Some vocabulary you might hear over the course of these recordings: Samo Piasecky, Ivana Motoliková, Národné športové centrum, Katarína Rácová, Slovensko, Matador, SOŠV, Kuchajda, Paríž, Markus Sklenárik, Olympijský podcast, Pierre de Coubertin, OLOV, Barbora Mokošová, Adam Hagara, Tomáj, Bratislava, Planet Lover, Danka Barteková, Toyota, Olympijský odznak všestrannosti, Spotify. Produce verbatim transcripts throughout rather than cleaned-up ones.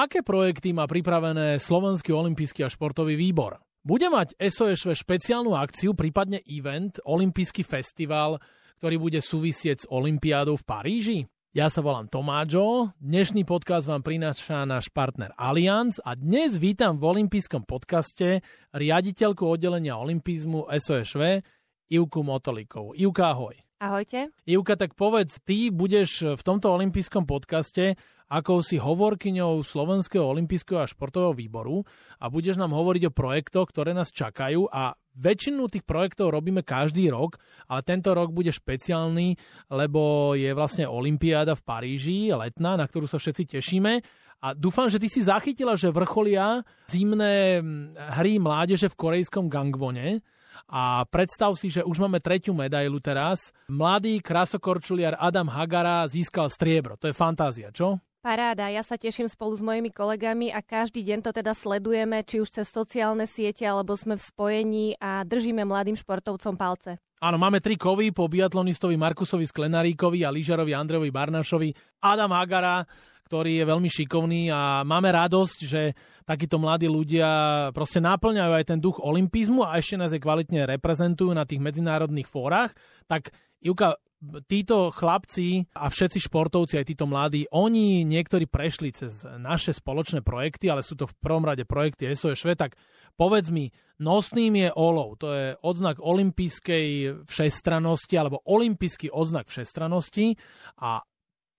aké projekty má pripravené Slovenský olympijský a športový výbor. Bude mať es o eš vé špeciálnu akciu, prípadne event, olympijský festival, ktorý bude súvisieť s olympiádou v Paríži? Ja sa volám Tomáčo, dnešný podcast vám prináša náš partner Allianz a dnes vítam v olympijskom podcaste riaditeľku oddelenia olympizmu es o eš vé Ivku Motolikovú. Ivka, ahoj. Ahojte. Ivka, tak povedz, ty budeš v tomto olympijskom podcaste akousi hovorkyňou Slovenského olympijského a športového výboru a budeš nám hovoriť o projektoch, ktoré nás čakajú a väčšinu tých projektov robíme každý rok, ale tento rok bude špeciálny, lebo je vlastne olympiáda v Paríži, letná, na ktorú sa všetci tešíme. A dúfam, že ty si zachytila, že vrcholia zimné hry mládeže v korejskom Gangwone. A predstav si, že už máme tretiu medailu teraz. Mladý krasokorčuliar Adam Hagara získal striebro. To je fantázia, čo? Paráda, ja sa teším spolu s mojimi kolegami a každý deň to teda sledujeme, či už cez sociálne siete, alebo sme v spojení a držíme mladým športovcom palce. Áno, máme tri kovy po biatlonistovi Markusovi Sklenaríkovi a lyžarovi Andrejovi Barnašovi. Adam Hagara, ktorý je veľmi šikovný a máme radosť, že takíto mladí ľudia proste náplňajú aj ten duch olympizmu a ešte nás je kvalitne reprezentujú na tých medzinárodných fórach. Tak, Ivka, títo chlapci a všetci športovci, aj títo mladí, oni niektorí prešli cez naše spoločné projekty, ale sú to v prvom rade projekty es o eš vé, tak povedz mi, nosným je ó el ó vé, to je odznak olympijskej všestrannosti, alebo olympijský odznak všestrannosti a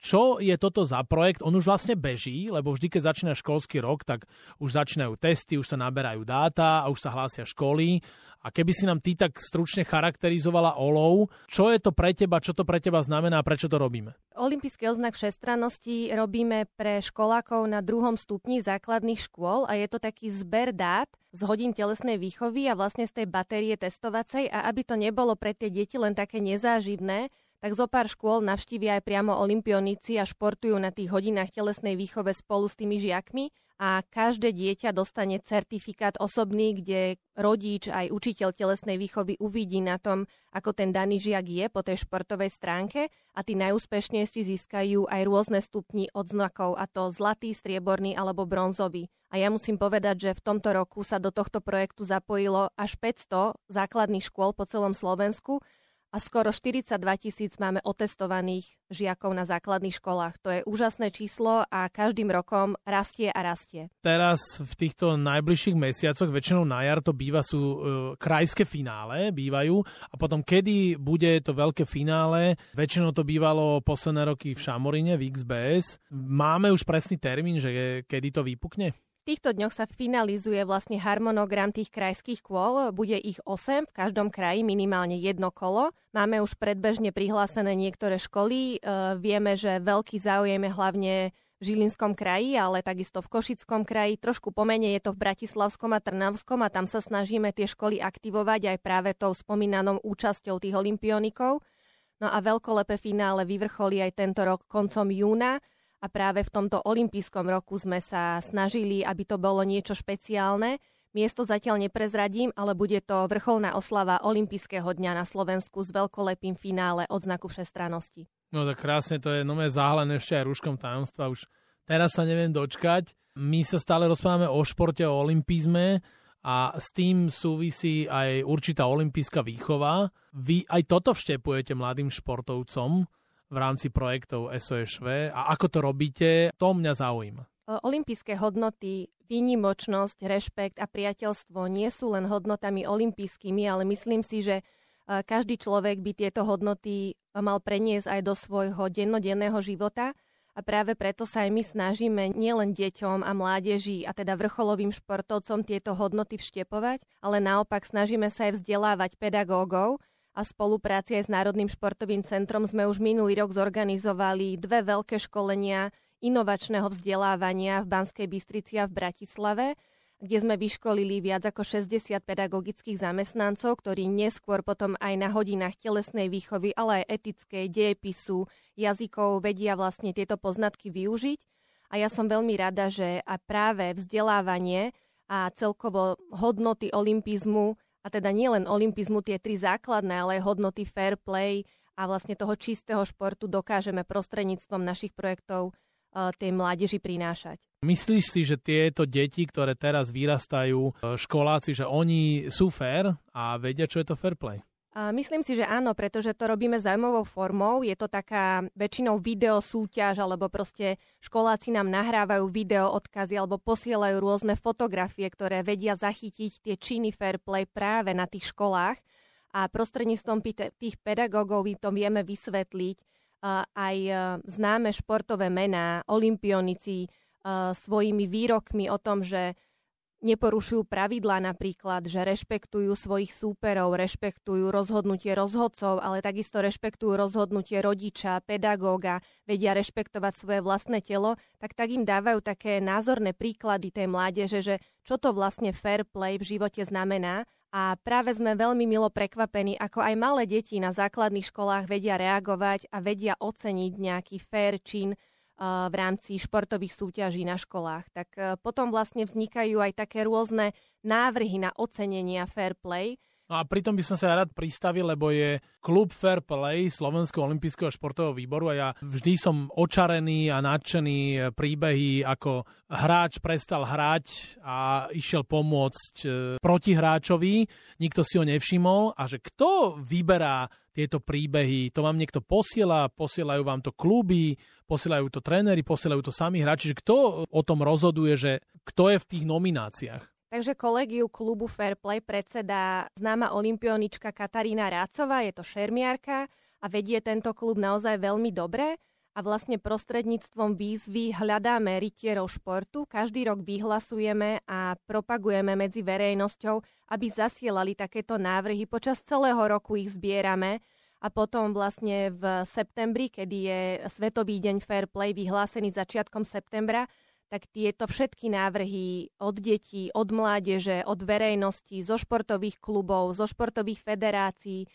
čo je toto za projekt? On už vlastne beží, lebo vždy, keď začína školský rok, tak už začínajú testy, už sa naberajú dáta a už sa hlásia školy. A keby si nám ty tak stručne charakterizovala ó el ó vé, čo je to pre teba, čo to pre teba znamená a prečo to robíme? Olympijský odznak všestrannosti robíme pre školákov na druhom stupni základných škôl a je to taký zber dát z hodín telesnej výchovy a vlastne z tej batérie testovacej a aby to nebolo pre tie deti len také nezáživné, tak zo pár škôl navštívia aj priamo olympionici a športujú na tých hodinách telesnej výchove spolu s tými žiakmi a každé dieťa dostane certifikát osobný, kde rodič aj učiteľ telesnej výchovy uvidí na tom, ako ten daný žiak je po tej športovej stránke a tí najúspešnejší získajú aj rôzne stupni odznakov, a to zlatý, strieborný alebo bronzový. A ja musím povedať, že v tomto roku sa do tohto projektu zapojilo až päťsto základných škôl po celom Slovensku, a skoro štyridsaťdva tisíc máme otestovaných žiakov na základných školách. To je úžasné číslo a každým rokom rastie a rastie. Teraz v týchto najbližších mesiacoch, väčšinou na jar to býva, sú e, krajské finále, bývajú. A potom kedy bude to veľké finále? Väčšinou to bývalo posledné roky v Šamorine, v iks bé es. Máme už presný termín, že kedy to vypukne? V týchto dňoch sa finalizuje vlastne harmonogram tých krajských kôl. Bude ich osem, v každom kraji minimálne jedno kolo. Máme už predbežne prihlásené niektoré školy. E, vieme, že veľký záujem je hlavne v Žilinskom kraji, ale takisto v Košickom kraji. Trošku pomenej je to v Bratislavskom a Trnavskom a tam sa snažíme tie školy aktivovať aj práve tou spomínanou účasťou tých olympionikov. No a veľkolepé finále vyvrcholí aj tento rok koncom júna. A práve v tomto olympijskom roku sme sa snažili, aby to bolo niečo špeciálne. Miesto zatiaľ neprezradím, ale bude to vrcholná oslava olympijského dňa na Slovensku s veľkolepým finále odznaku všestrannosti. No tak krásne, to je nové záhlené ešte aj rúškom tajomstva. Už teraz sa neviem dočkať. My sa stále rozprávame o športe, o olympizme a s tým súvisí aj určitá olympijská výchova. Vy aj toto vštepujete mladým športovcom v rámci projektov es o eš vé a ako to robíte, to mňa zaujíma. Olympijské hodnoty, výnimočnosť, rešpekt a priateľstvo nie sú len hodnotami olympijskými, ale myslím si, že každý človek by tieto hodnoty mal preniesť aj do svojho dennodenného života a práve preto sa aj my snažíme nielen deťom a mládeži a teda vrcholovým športovcom tieto hodnoty vštepovať, ale naopak snažíme sa aj vzdelávať pedagógov. A v spolupráci aj s Národným športovým centrom sme už minulý rok zorganizovali dve veľké školenia inovačného vzdelávania v Banskej Bystrici a v Bratislave, kde sme vyškolili viac ako šesťdesiat pedagogických zamestnancov, ktorí neskôr potom aj na hodinách telesnej výchovy, ale aj etickej, dejepisu, jazykov vedia vlastne tieto poznatky využiť. A ja som veľmi rada, že a práve vzdelávanie a celkovo hodnoty olympizmu a teda nielen olympizmu, tie tri základné, ale aj hodnoty fair play a vlastne toho čistého športu dokážeme prostredníctvom našich projektov tej mládeži prinášať. Myslíš si, že tieto deti, ktoré teraz vyrastajú, školáci, že oni sú fair a vedia, čo je to fair play? Myslím si, že áno, pretože to robíme zaujímavou formou. Je to taká väčšinou videosúťaž, alebo proste školáci nám nahrávajú video odkazy alebo posielajú rôzne fotografie, ktoré vedia zachytiť tie činy fair play práve na tých školách. A prostredníctvom tých pedagógov im to vieme vysvetliť. Aj známe športové mená, olympionici svojimi výrokmi o tom, že neporušujú pravidlá napríklad, že rešpektujú svojich súperov, rešpektujú rozhodnutie rozhodcov, ale takisto rešpektujú rozhodnutie rodiča, pedagóga, vedia rešpektovať svoje vlastné telo, tak tak im dávajú také názorné príklady tej mládeže, že čo to vlastne fair play v živote znamená. A práve sme veľmi milo prekvapení, ako aj malé deti na základných školách vedia reagovať a vedia oceniť nejaký fair čin v rámci športových súťaží na školách. Tak potom vlastne vznikajú aj také rôzne návrhy na ocenenia fair play. No a pritom by som sa rád pristavil, lebo je klub Fair Play Slovenského olympijského športového výboru a ja vždy som očarený a nadšený príbehy, ako hráč prestal hrať a išiel pomôcť protihráčovi, nikto si ho nevšimol a že kto vyberá tieto príbehy, to vám niekto posiela, posielajú vám to kluby, posielajú to tréneri, posielajú to sami hráči, že kto o tom rozhoduje, že kto je v tých nomináciách? Takže kolegiu klubu Fair Play predsedá známa olympionička Katarína Rácová, je to šermiarka a vedie tento klub naozaj veľmi dobre a vlastne prostredníctvom výzvy hľadáme rytierov športu. Každý rok vyhlasujeme a propagujeme medzi verejnosťou, aby zasielali takéto návrhy. Počas celého roku ich zbierame a potom vlastne v septembri, kedy je Svetový deň Fair Play vyhlásený začiatkom septembra, tak tieto všetky návrhy od detí, od mládeže, od verejnosti, zo športových klubov, zo športových federácií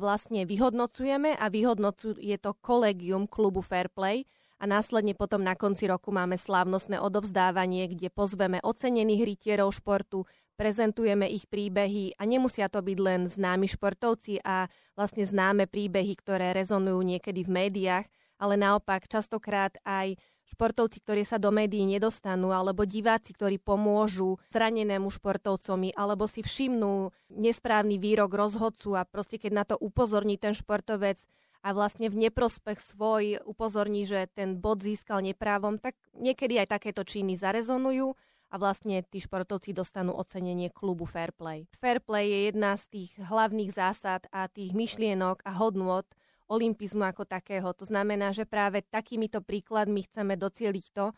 vlastne vyhodnocujeme a vyhodnocuje to kolegium klubu Fair Play a následne potom na konci roku máme slávnostné odovzdávanie, kde pozveme ocenených rytierov športu, prezentujeme ich príbehy a nemusia to byť len známi športovci a vlastne známe príbehy, ktoré rezonujú niekedy v médiách, ale naopak častokrát aj športovci, ktorí sa do médií nedostanú, alebo diváci, ktorí pomôžu zranenému športovcovi, alebo si všimnú nesprávny výrok rozhodcu a proste keď na to upozorní ten športovec a vlastne v neprospech svoj upozorní, že ten bod získal neprávom, tak niekedy aj takéto činy zarezonujú a vlastne tí športovci dostanú ocenenie klubu Fair Play. Fair Play je jedna z tých hlavných zásad a tých myšlienok a hodnôt olympizmu ako takého. To znamená, že práve takýmito príkladmi chceme docieliť to,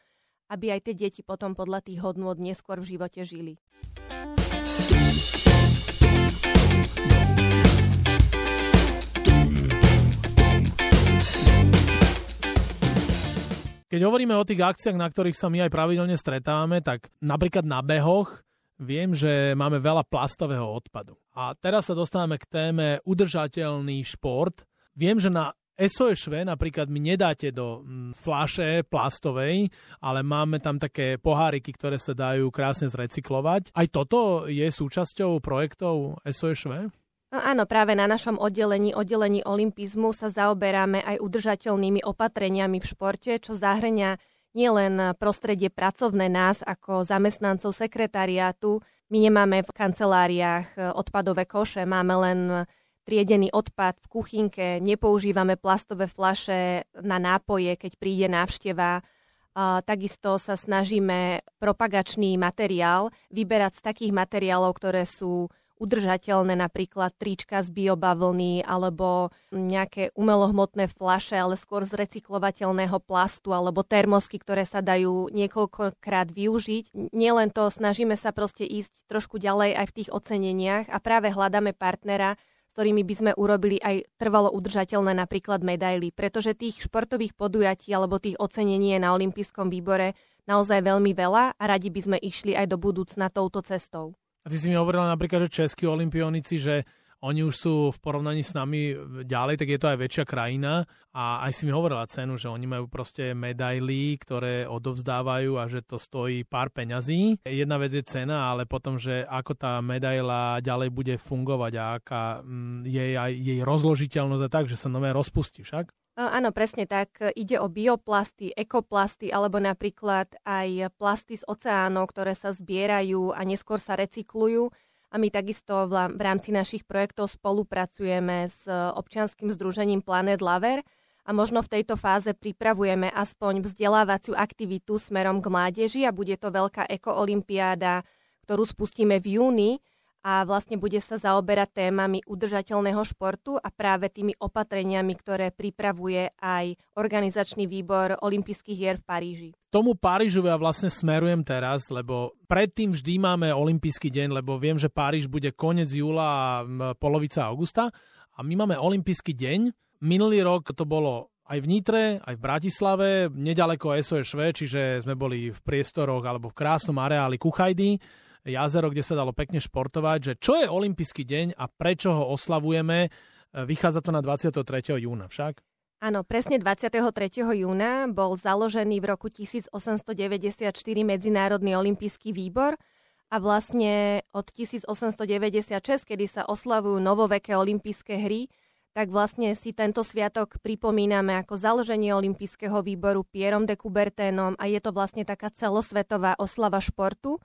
aby aj tie deti potom podľa tých hodnôt neskôr v živote žili. Keď hovoríme o tých akciách, na ktorých sa my aj pravidelne stretávame, tak napríklad na behoch viem, že máme veľa plastového odpadu. A teraz sa dostávame k téme udržateľný šport. Viem, že na es o eš vé napríklad mi nedáte do fľaše plastovej, ale máme tam také poháriky, ktoré sa dajú krásne zrecyklovať. Aj toto je súčasťou projektov es o eš vé? No áno, práve na našom oddelení, oddelení olympizmu sa zaoberáme aj udržateľnými opatreniami v športe, čo zahŕňa nielen prostredie pracovné nás ako zamestnancov sekretariátu. My nemáme v kanceláriách odpadové koše, máme len triedený odpad v kuchynke, nepoužívame plastové fľaše na nápoje, keď príde návšteva. Takisto sa snažíme propagačný materiál vyberať z takých materiálov, ktoré sú udržateľné, napríklad trička z biobavlny alebo nejaké umelohmotné fľaše, ale skôr z recyklovateľného plastu alebo termosky, ktoré sa dajú niekoľkokrát využiť. Nielen to, snažíme sa proste ísť trošku ďalej aj v tých oceneniach a práve hľadáme partnera, ktorými by sme urobili aj trvalo udržateľné napríklad medaily, pretože tých športových podujatí alebo tých ocenení na olympijskom výbore naozaj veľmi veľa a radi by sme išli aj do budúcna touto cestou. A ty si mi hovorila napríklad, že českí olympionici, že Oni už sú v porovnaní s nami ďalej, tak je to aj väčšia krajina a aj si mi hovorila cenu, že oni majú proste medaily, ktoré odovzdávajú a že to stojí pár peňazí. Jedna vec je cena, ale potom, že ako tá medaila ďalej bude fungovať a aká jej, jej rozložiteľnosť a tak, že sa nové rozpustí však. Áno, presne tak. Ide o bioplasty, ekoplasty alebo napríklad aj plasty z oceánov, ktoré sa zbierajú a neskôr sa recyklujú. A my takisto v rámci našich projektov spolupracujeme s občianskym združením Planet Lover a možno v tejto fáze pripravujeme aspoň vzdelávaciu aktivitu smerom k mládeži a bude to veľká ekoolympiáda, ktorú spustíme v júni. A vlastne bude sa zaoberať témami udržateľného športu a práve tými opatreniami, ktoré pripravuje aj organizačný výbor olympijských hier v Paríži. Tomu Parížu ja vlastne smerujem teraz, lebo predtým vždy máme olympijský deň, lebo viem, že Paríž bude koniec júla a polovica augusta a my máme olympijský deň. Minulý rok to bolo aj v Nitre, aj v Bratislave, nedaleko es o es vé, čiže sme boli v priestoroch alebo v krásnom areáli Kuchajdy, jazero, kde sa dalo pekne športovať, že čo je olympijský deň a prečo ho oslavujeme, vychádza to na dvadsiateho tretieho júna však? Áno, presne dvadsiateho tretieho júna bol založený v roku tisícosemstodeväťdesiatštyri Medzinárodný olympijský výbor a vlastne od tisícosemstodeväťdesiatšesť, kedy sa oslavujú novoveké olympijské hry, tak vlastne si tento sviatok pripomíname ako založenie olympijského výboru Pierrom de Coubertinom a je to vlastne taká celosvetová oslava športu.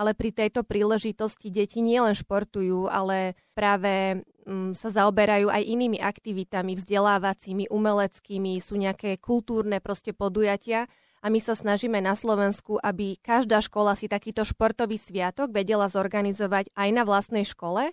Ale pri tejto príležitosti deti nielen športujú, ale práve um, sa zaoberajú aj inými aktivitami, vzdelávacími, umeleckými, sú nejaké kultúrne proste podujatia a my sa snažíme na Slovensku, aby každá škola si takýto športový sviatok vedela zorganizovať aj na vlastnej škole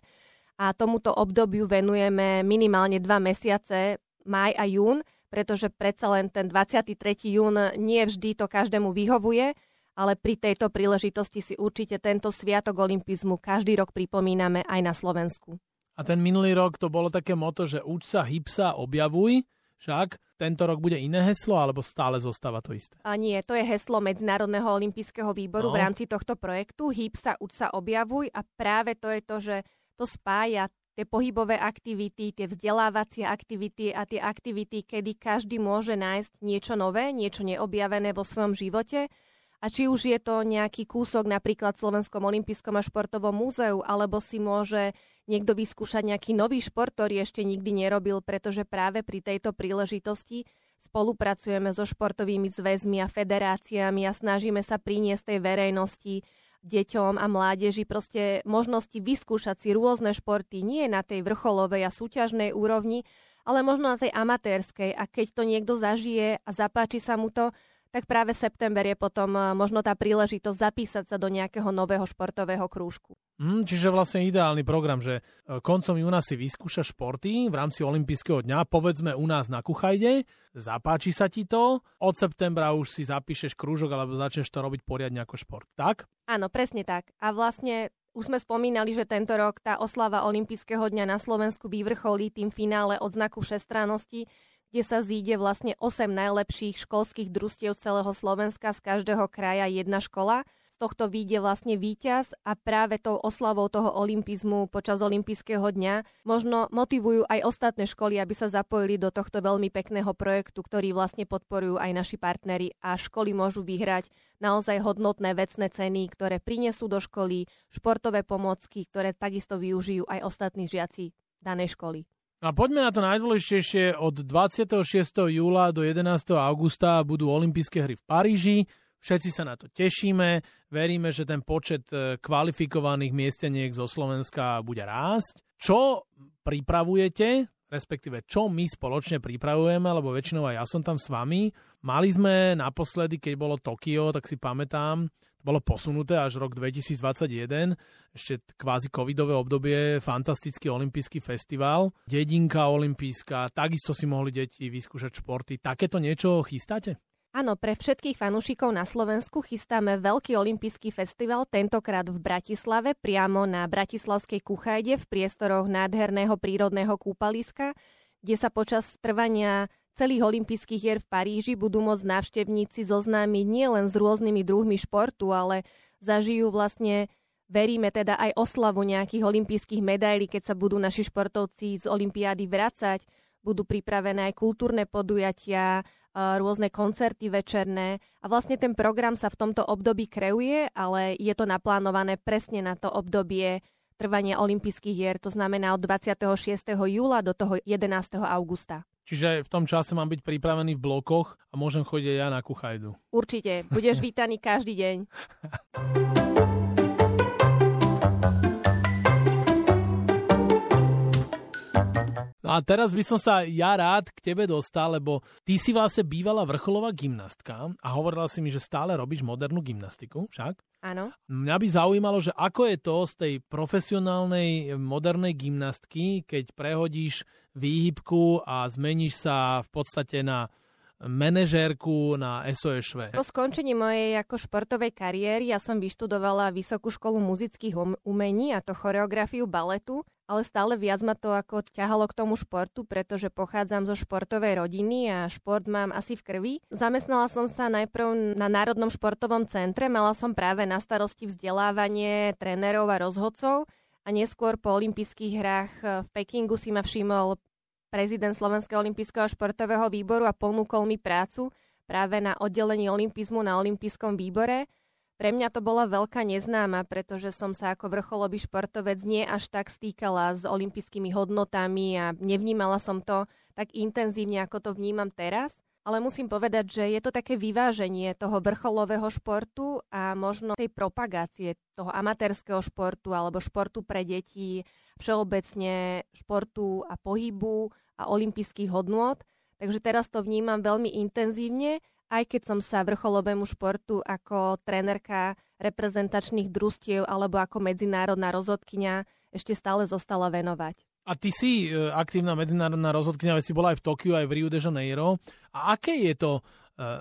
a tomuto obdobiu venujeme minimálne dva mesiace, máj a jún, pretože predsa len ten dvadsiateho tretieho júna nie vždy to každému vyhovuje, ale pri tejto príležitosti si určite tento sviatok olympizmu každý rok pripomíname aj na Slovensku. A ten minulý rok to bolo také moto, že uč sa, hýb sa, objavuj, však tento rok bude iné heslo, alebo stále zostáva to isté? A nie, to je heslo Medzinárodného olympijského výboru no. v rámci tohto projektu, hýb sa, uč sa, objavuj a práve to je to, že to spája tie pohybové aktivity, tie vzdelávacie aktivity a tie aktivity, kedy každý môže nájsť niečo nové, niečo neobjavené vo svojom živote. A či už je to nejaký kúsok napríklad v Slovenskom olympijskom a športovom múzeu, alebo si môže niekto vyskúšať nejaký nový šport, ktorý ešte nikdy nerobil, pretože práve pri tejto príležitosti spolupracujeme so športovými zväzmi a federáciami a snažíme sa priniesť tej verejnosti, deťom a mládeži proste možnosti vyskúšať si rôzne športy, nie na tej vrcholovej a súťažnej úrovni, ale možno na tej amatérskej. A keď to niekto zažije a zapáči sa mu to, tak práve september je potom možno tá príležitosť zapísať sa do nejakého nového športového krúžku. Mm, čiže vlastne ideálny program, že koncom júna si vyskúša športy v rámci olympijského dňa, povedzme u nás na Kuchajde, zapáči sa ti to, od septembra už si zapíšeš krúžok alebo začneš to robiť poriadne ako šport, tak? Áno, presne tak. A vlastne už sme spomínali, že tento rok tá oslava olympijského dňa na Slovensku vyvrcholí tým finále od znaku všestrannosti, kde sa zíde vlastne osem najlepších školských družstiev celého Slovenska, z každého kraja jedna škola. Z tohto vyjde vlastne víťaz a práve tou oslavou toho olympizmu počas olympijského dňa možno motivujú aj ostatné školy, aby sa zapojili do tohto veľmi pekného projektu, ktorý vlastne podporujú aj naši partneri a školy môžu vyhrať naozaj hodnotné vecné ceny, ktoré prinesú do školy, športové pomocky, ktoré takisto využijú aj ostatní žiaci danej školy. A poďme na to najdôležitejšie. Od dvadsiateho šiesteho júla do jedenásteho augusta budú olympijské hry v Paríži. Všetci sa na to tešíme. Veríme, že ten počet kvalifikovaných miesteniek zo Slovenska bude rásť. Čo pripravujete, respektíve čo my spoločne pripravujeme, lebo väčšinou aj ja som tam s vami. Mali sme naposledy, keď bolo Tokio, tak si pamätám, bolo posunuté až rok dvetisícdvadsaťjeden, ešte kvázi covidové obdobie, fantastický olympijský festival, dedinka olympijská, takisto si mohli deti vyskúšať športy. Takéto niečo chystáte? Áno, pre všetkých fanúšikov na Slovensku chystáme veľký olympijský festival, tentokrát v Bratislave, priamo na bratislavskej Kuchajde v priestoroch nádherného prírodného kúpaliska, kde sa počas trvania celých olympijských hier v Paríži budú môcť návštevníci zoznámiť nielen s rôznymi druhmi športu, ale zažijú vlastne Veríme teda aj oslavu nejakých olympijských medailí, keď sa budú naši športovci z olympiády vracať. Budú pripravené aj kultúrne podujatia, rôzne koncerty večerné. A vlastne ten program sa v tomto období kreuje, ale je to naplánované presne na to obdobie trvania olympijských hier. To znamená od dvadsiateho šiesteho júla do toho jedenásteho augusta. Čiže v tom čase mám byť pripravený v blokoch a môžem chodiť ja na kuchajdu. Určite. Budeš vítaný každý deň. A teraz by som sa ja rád k tebe dostal, lebo ty si vlastne bývala vrcholová gymnastka a hovorila si mi, že stále robíš modernú gymnastiku, však? Áno. Mňa by zaujímalo, že ako je to z tej profesionálnej modernej gymnastky, keď prehodíš výhybku a zmeníš sa v podstate na manažérku na es o eš vé. Po skončení mojej ako športovej kariéry ja som vyštudovala Vysokú školu muzických umení, a to choreografiu baletu, ale stále viac ma to ako ťahalo k tomu športu, pretože pochádzam zo športovej rodiny a šport mám asi v krvi. Zamestnala som sa najprv na Národnom športovom centre, mala som práve na starosti vzdelávanie trénerov a rozhodcov a neskôr po olympijských hrách v Pekingu si ma všimol prezident Slovenského olympijského športového výboru a ponúkol mi prácu práve na oddelení olympizmu na olympijskom výbore. Pre mňa to bola veľká neznáma, pretože som sa ako vrcholový športovec nie až tak stýkala s olympijskými hodnotami a nevnímala som to tak intenzívne, ako to vnímam teraz. Ale musím povedať, že je to také vyváženie toho vrcholového športu a možno tej propagácie toho amatérskeho športu alebo športu pre deti, všeobecne športu a pohybu a olympijských hodnôt. Takže teraz to vnímam veľmi intenzívne, aj keď som sa vrcholovému športu ako trénerka reprezentačných družstiev alebo ako medzinárodná rozhodkyňa ešte stále zostala venovať. A ty si aktívna medzinárodná rozhodkyňa, veď si bola aj v Tokiu, aj v Rio de Janeiro. A aké je to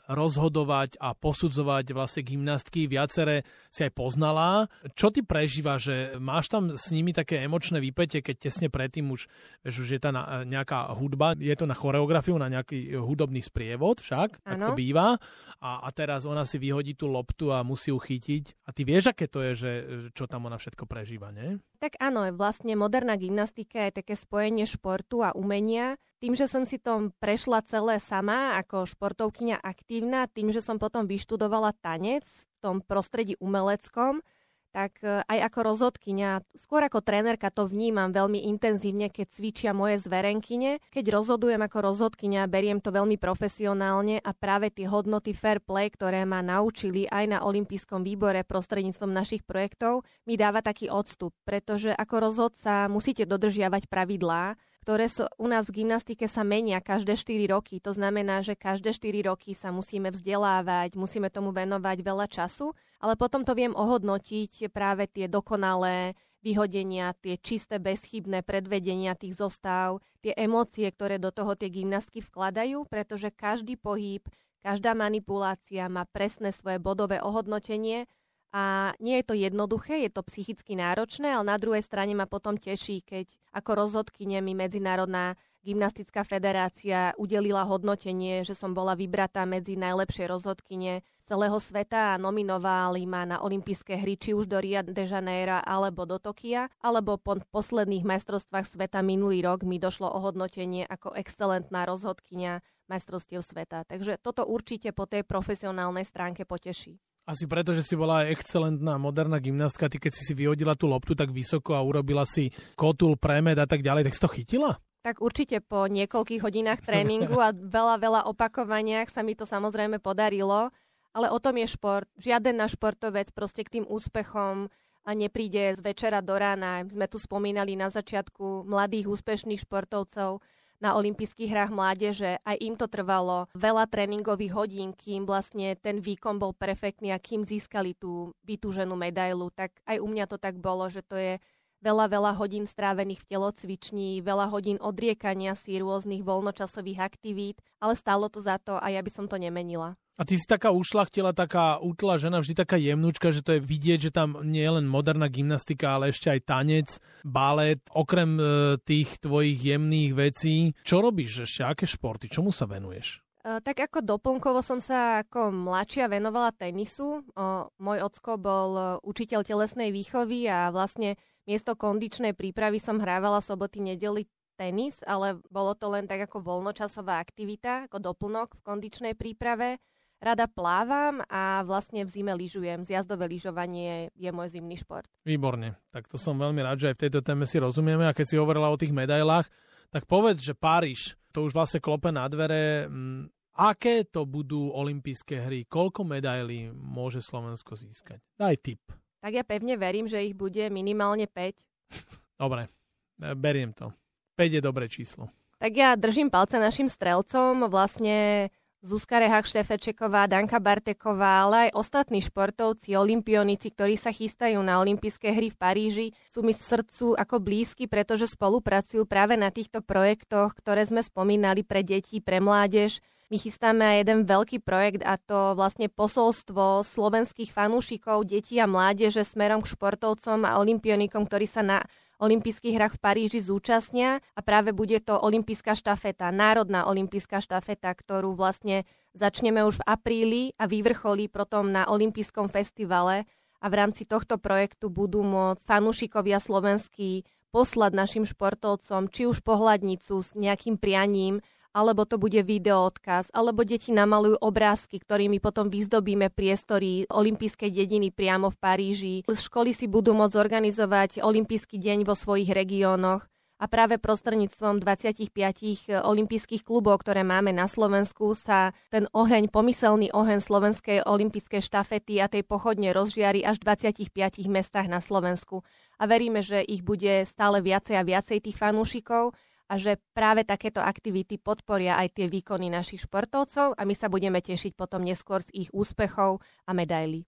rozhodovať a posudzovať vlastne gymnastky? Viacere si aj poznala. Čo ty prežíva, že máš tam s nimi také emočné výpätie, keď tesne predtým už, vieš, už je tam nejaká hudba, je to na choreografiu, na nejaký hudobný sprievod však, ano. Tak to býva. A, a teraz ona si vyhodí tú loptu a musí ju chytiť. A ty vieš, aké to je, že čo tam ona všetko prežíva, nie? Tak áno, vlastne moderná gymnastika je také spojenie športu a umenia. Tým, že som si to prešla celé sama ako športovkyňa aktívna, tým, že som potom vyštudovala tanec v tom prostredí umeleckom, tak aj ako rozhodkyňa, skôr ako trénerka to vnímam veľmi intenzívne, keď cvičia moje zverenkyne. Keď rozhodujem ako rozhodkyňa, beriem to veľmi profesionálne a práve tie hodnoty fair play, ktoré ma naučili aj na olympijskom výbore prostredníctvom našich projektov, mi dáva taký odstup, pretože ako rozhodca musíte dodržiavať pravidlá, ktoré sú u nás v gymnastike sa menia každé štyri roky. To znamená, že každé štyri roky sa musíme vzdelávať, musíme tomu venovať veľa času, ale potom to viem ohodnotiť práve tie dokonalé vyhodenia, tie čisté, bezchybné predvedenia tých zostav, tie emócie, ktoré do toho tie gymnastky vkladajú, pretože každý pohyb, každá manipulácia má presné svoje bodové ohodnotenie a nie je to jednoduché, je to psychicky náročné, ale na druhej strane ma potom teší, keď ako rozhodkyne mi Medzinárodná gymnastická federácia udelila hodnotenie, že som bola vybratá medzi najlepšie rozhodkyne celého sveta a nominovali ma na olympijské hry, či už do Ria de Janeira alebo do Tokia, alebo po posledných majstrovstvách sveta minulý rok mi došlo ohodnotenie ako excelentná rozhodkyňa majstrovstiev sveta. Takže toto určite po tej profesionálnej stránke poteší. Asi preto, že si bola aj excelentná moderná gymnastka, ty keď si si vyhodila tú loptu tak vysoko a urobila si kotul, premed a tak ďalej, tak si to chytila? Tak určite po niekoľkých hodinách tréningu a veľa, veľa opakovaniach sa mi to samozrejme podarilo, ale o tom je šport. Žiaden náš športovec proste k tým úspechom nepríde z večera do rána. Sme tu spomínali na začiatku mladých úspešných športovcov na olympijských hrách mládeže. Aj im to trvalo veľa tréningových hodín, kým vlastne ten výkon bol perfektný a kým získali tú vytúženú medailu. Tak aj u mňa to tak bolo, že to je veľa, veľa hodín strávených v telocvični, veľa hodín odriekania si rôznych voľnočasových aktivít, ale stálo to za to a ja by som to nemenila. A ty si taká ušľachtila, taká útla žena, vždy taká jemnúčka, že to je vidieť, že tam nie je len moderná gymnastika, ale ešte aj tanec, balet. Okrem e, tých tvojich jemných vecí, čo robíš ešte? Aké športy? Čomu sa venuješ? Tak ako doplnkovo som sa ako mladšia venovala tenisu. Môj ocko bol učiteľ telesnej výchovy a vlastne miesto kondičnej prípravy som hrávala soboty, nedeli tenis, ale bolo to len tak ako voľnočasová aktivita, ako doplnok v kondičnej príprave. Rada plávam a vlastne v zime lyžujem. Zjazdové lyžovanie je môj zimný šport. Výborne. Tak to som veľmi rád, že aj v tejto téme si rozumieme. A keď si hovorila o tých medailách, tak povedz, že Paríž, to už vlastne klope na dvere. Aké to budú olympijské hry? Koľko medailí môže Slovensko získať? Daj tip. Tak ja pevne verím, že ich bude minimálne päť. Dobre, beriem to. päť je dobré číslo. Tak ja držím palce našim strelcom. Vlastne Zuzka Rehák Štefečeková, Danka Barteková, ale aj ostatní športovci, olympionici, ktorí sa chystajú na olympijské hry v Paríži, sú mi v srdcu ako blízky, pretože spolupracujú práve na týchto projektoch, ktoré sme spomínali pre deti, pre mládež. My chystáme aj jeden veľký projekt, a to vlastne posolstvo slovenských fanúšikov, detí a mládeže smerom k športovcom a olympionikom, ktorí sa na olympijských hrách v Paríži zúčastnia, a práve bude to olympijská štafeta, národná olympijská štafeta, ktorú vlastne začneme už v apríli a vyvrcholí potom na olympijskom festivale, a v rámci tohto projektu budú môcť fanúšikovia slovenskí poslať našim športovcom či už pohľadnicu s nejakým prianím, alebo to bude videoodkaz, alebo deti namalujú obrázky, ktorými potom vyzdobíme priestory olympijskej dediny priamo v Paríži. Školy si budú môcť zorganizovať olympijský deň vo svojich regiónoch, a práve prostredníctvom dvadsaťpäť olympijských klubov, ktoré máme na Slovensku, sa ten oheň, pomyselný oheň slovenskej olympijskej štafety a tej pochodne rozžiari až v dvadsiatich piatich mestách na Slovensku. A veríme, že ich bude stále viacej a viacej tých fanúšikov, a že práve takéto aktivity podporia aj tie výkony našich športovcov, a my sa budeme tešiť potom neskôr z ich úspechov a medailí.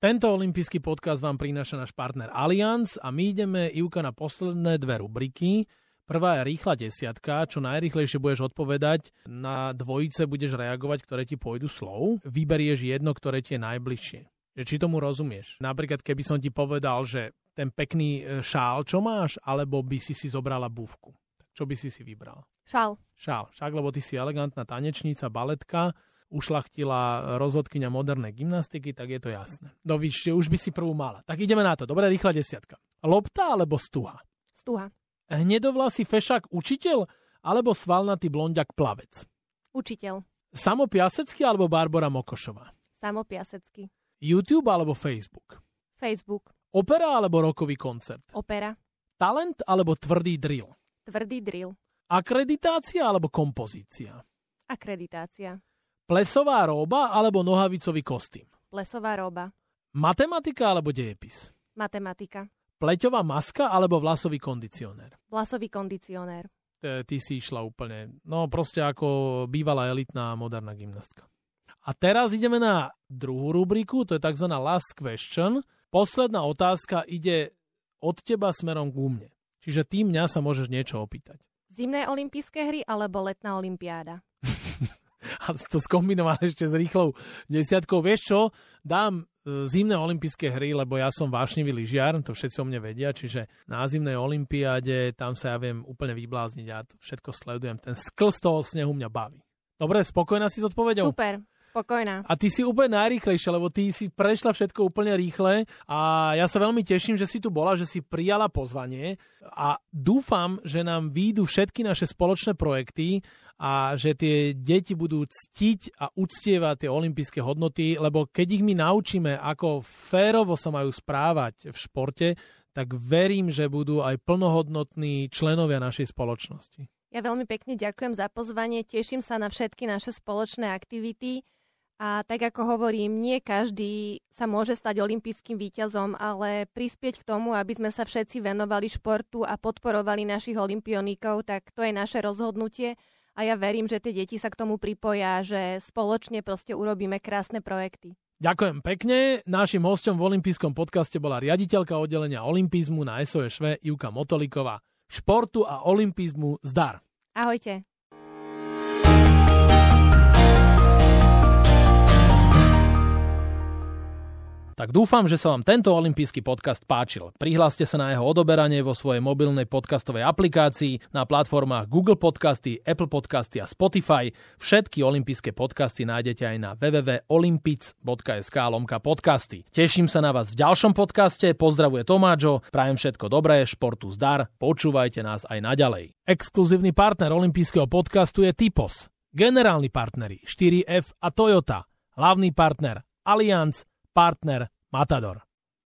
Tento olympijský podcast vám prináša náš partner Allianz, a my ideme, Ivka, na posledné dve rubriky. Prvá je rýchla desiatka, čo najrýchlejšie budeš odpovedať, na dvojice budeš reagovať, ktoré ti pôjdu slov. Vyberieš jedno, ktoré ti je najbližšie. Či tomu rozumieš? Napríklad, keby som ti povedal, že ten pekný šál, čo máš, alebo by si si zobrala búfku. Čo by si si vybrala? Šál. Šál. Však, lebo ty si elegantná tanečnica, baletka, ušlachtila rozhodkyňa modernej gymnastiky, tak je to jasné. No víš, už by si prvú mala. Tak ideme na to. Dobre, rýchla desiatka. Lopta alebo stuha? Stuha. Hnedovlasý fešák učiteľ alebo svalnatý blondiak plavec? Učiteľ. Samo Piasecky alebo Barbora Mokošová? Samo Piasecky. YouTube alebo Facebook? Facebook. Opera alebo rokový koncert? Opera. Talent alebo tvrdý drill? Tvrdý drill. Akreditácia alebo kompozícia? Akreditácia. Plesová róba alebo nohavicový kostým? Plesová róba. Matematika alebo dejepis? Matematika. Pleťová maska alebo vlasový kondicionér? Vlasový kondicionér. Ty, ty si išla úplne, no proste ako bývalá elitná moderná gymnastka. A teraz ideme na druhú rubriku, to je tzv. Last question. Posledná otázka ide od teba smerom k mne. Čiže ty mňa sa môžeš niečo opýtať. Zimné olympijské hry alebo letná olympiáda? A to skombinované ešte s rýchlou desiatkou. Vieš čo? Dám zimné olympijské hry, lebo ja som vášnivý lyžiar, to všetci o mne vedia, čiže na zimnej olympiáde tam sa ja viem úplne vyblázniť, ja to všetko sledujem, ten sklz toho snehu mňa baví. Dobre, spokojná si s odpoveďou? Super, spokojná. A ty si úplne najrýchlejšia, lebo ty si prešla všetko úplne rýchle, a ja sa veľmi teším, že si tu bola, že si prijala pozvanie, a dúfam, že nám výjdu všetky naše spoločné projekty a že tie deti budú ctiť a uctievať tie olympijské hodnoty, lebo keď ich my naučíme, ako férovo sa majú správať v športe, tak verím, že budú aj plnohodnotní členovia našej spoločnosti. Ja veľmi pekne ďakujem za pozvanie, teším sa na všetky naše spoločné aktivity, a tak ako hovorím, nie každý sa môže stať olympijským víťazom, ale prispieť k tomu, aby sme sa všetci venovali športu a podporovali našich olympionikov, tak to je naše rozhodnutie. A ja verím, že tie deti sa k tomu pripojia, že spoločne proste urobíme krásne projekty. Ďakujem pekne. Našim hosťom v olympijskom podcaste bola riaditeľka oddelenia olympizmu na es o eš vé Ivka Motoliková. Športu a olympizmu zdar. Ahojte. Tak dúfam, že sa vám tento olympijský podcast páčil. Prihláste sa na jeho odoberanie vo svojej mobilnej podcastovej aplikácii na platformách Google Podcasty, Apple Podcasty a Spotify. Všetky olympijské podcasty nájdete aj na www bodka olympic bodka es ká lomka podcasty. Teším sa na vás v ďalšom podcaste. Pozdravuje Tomáčo, prajem všetko dobré, športu zdar, počúvajte nás aj naďalej. Exkluzívny partner olympijského podcastu je Tipos. Generálni partneri štyri F a Toyota. Hlavný partner Allianz, partner Matador.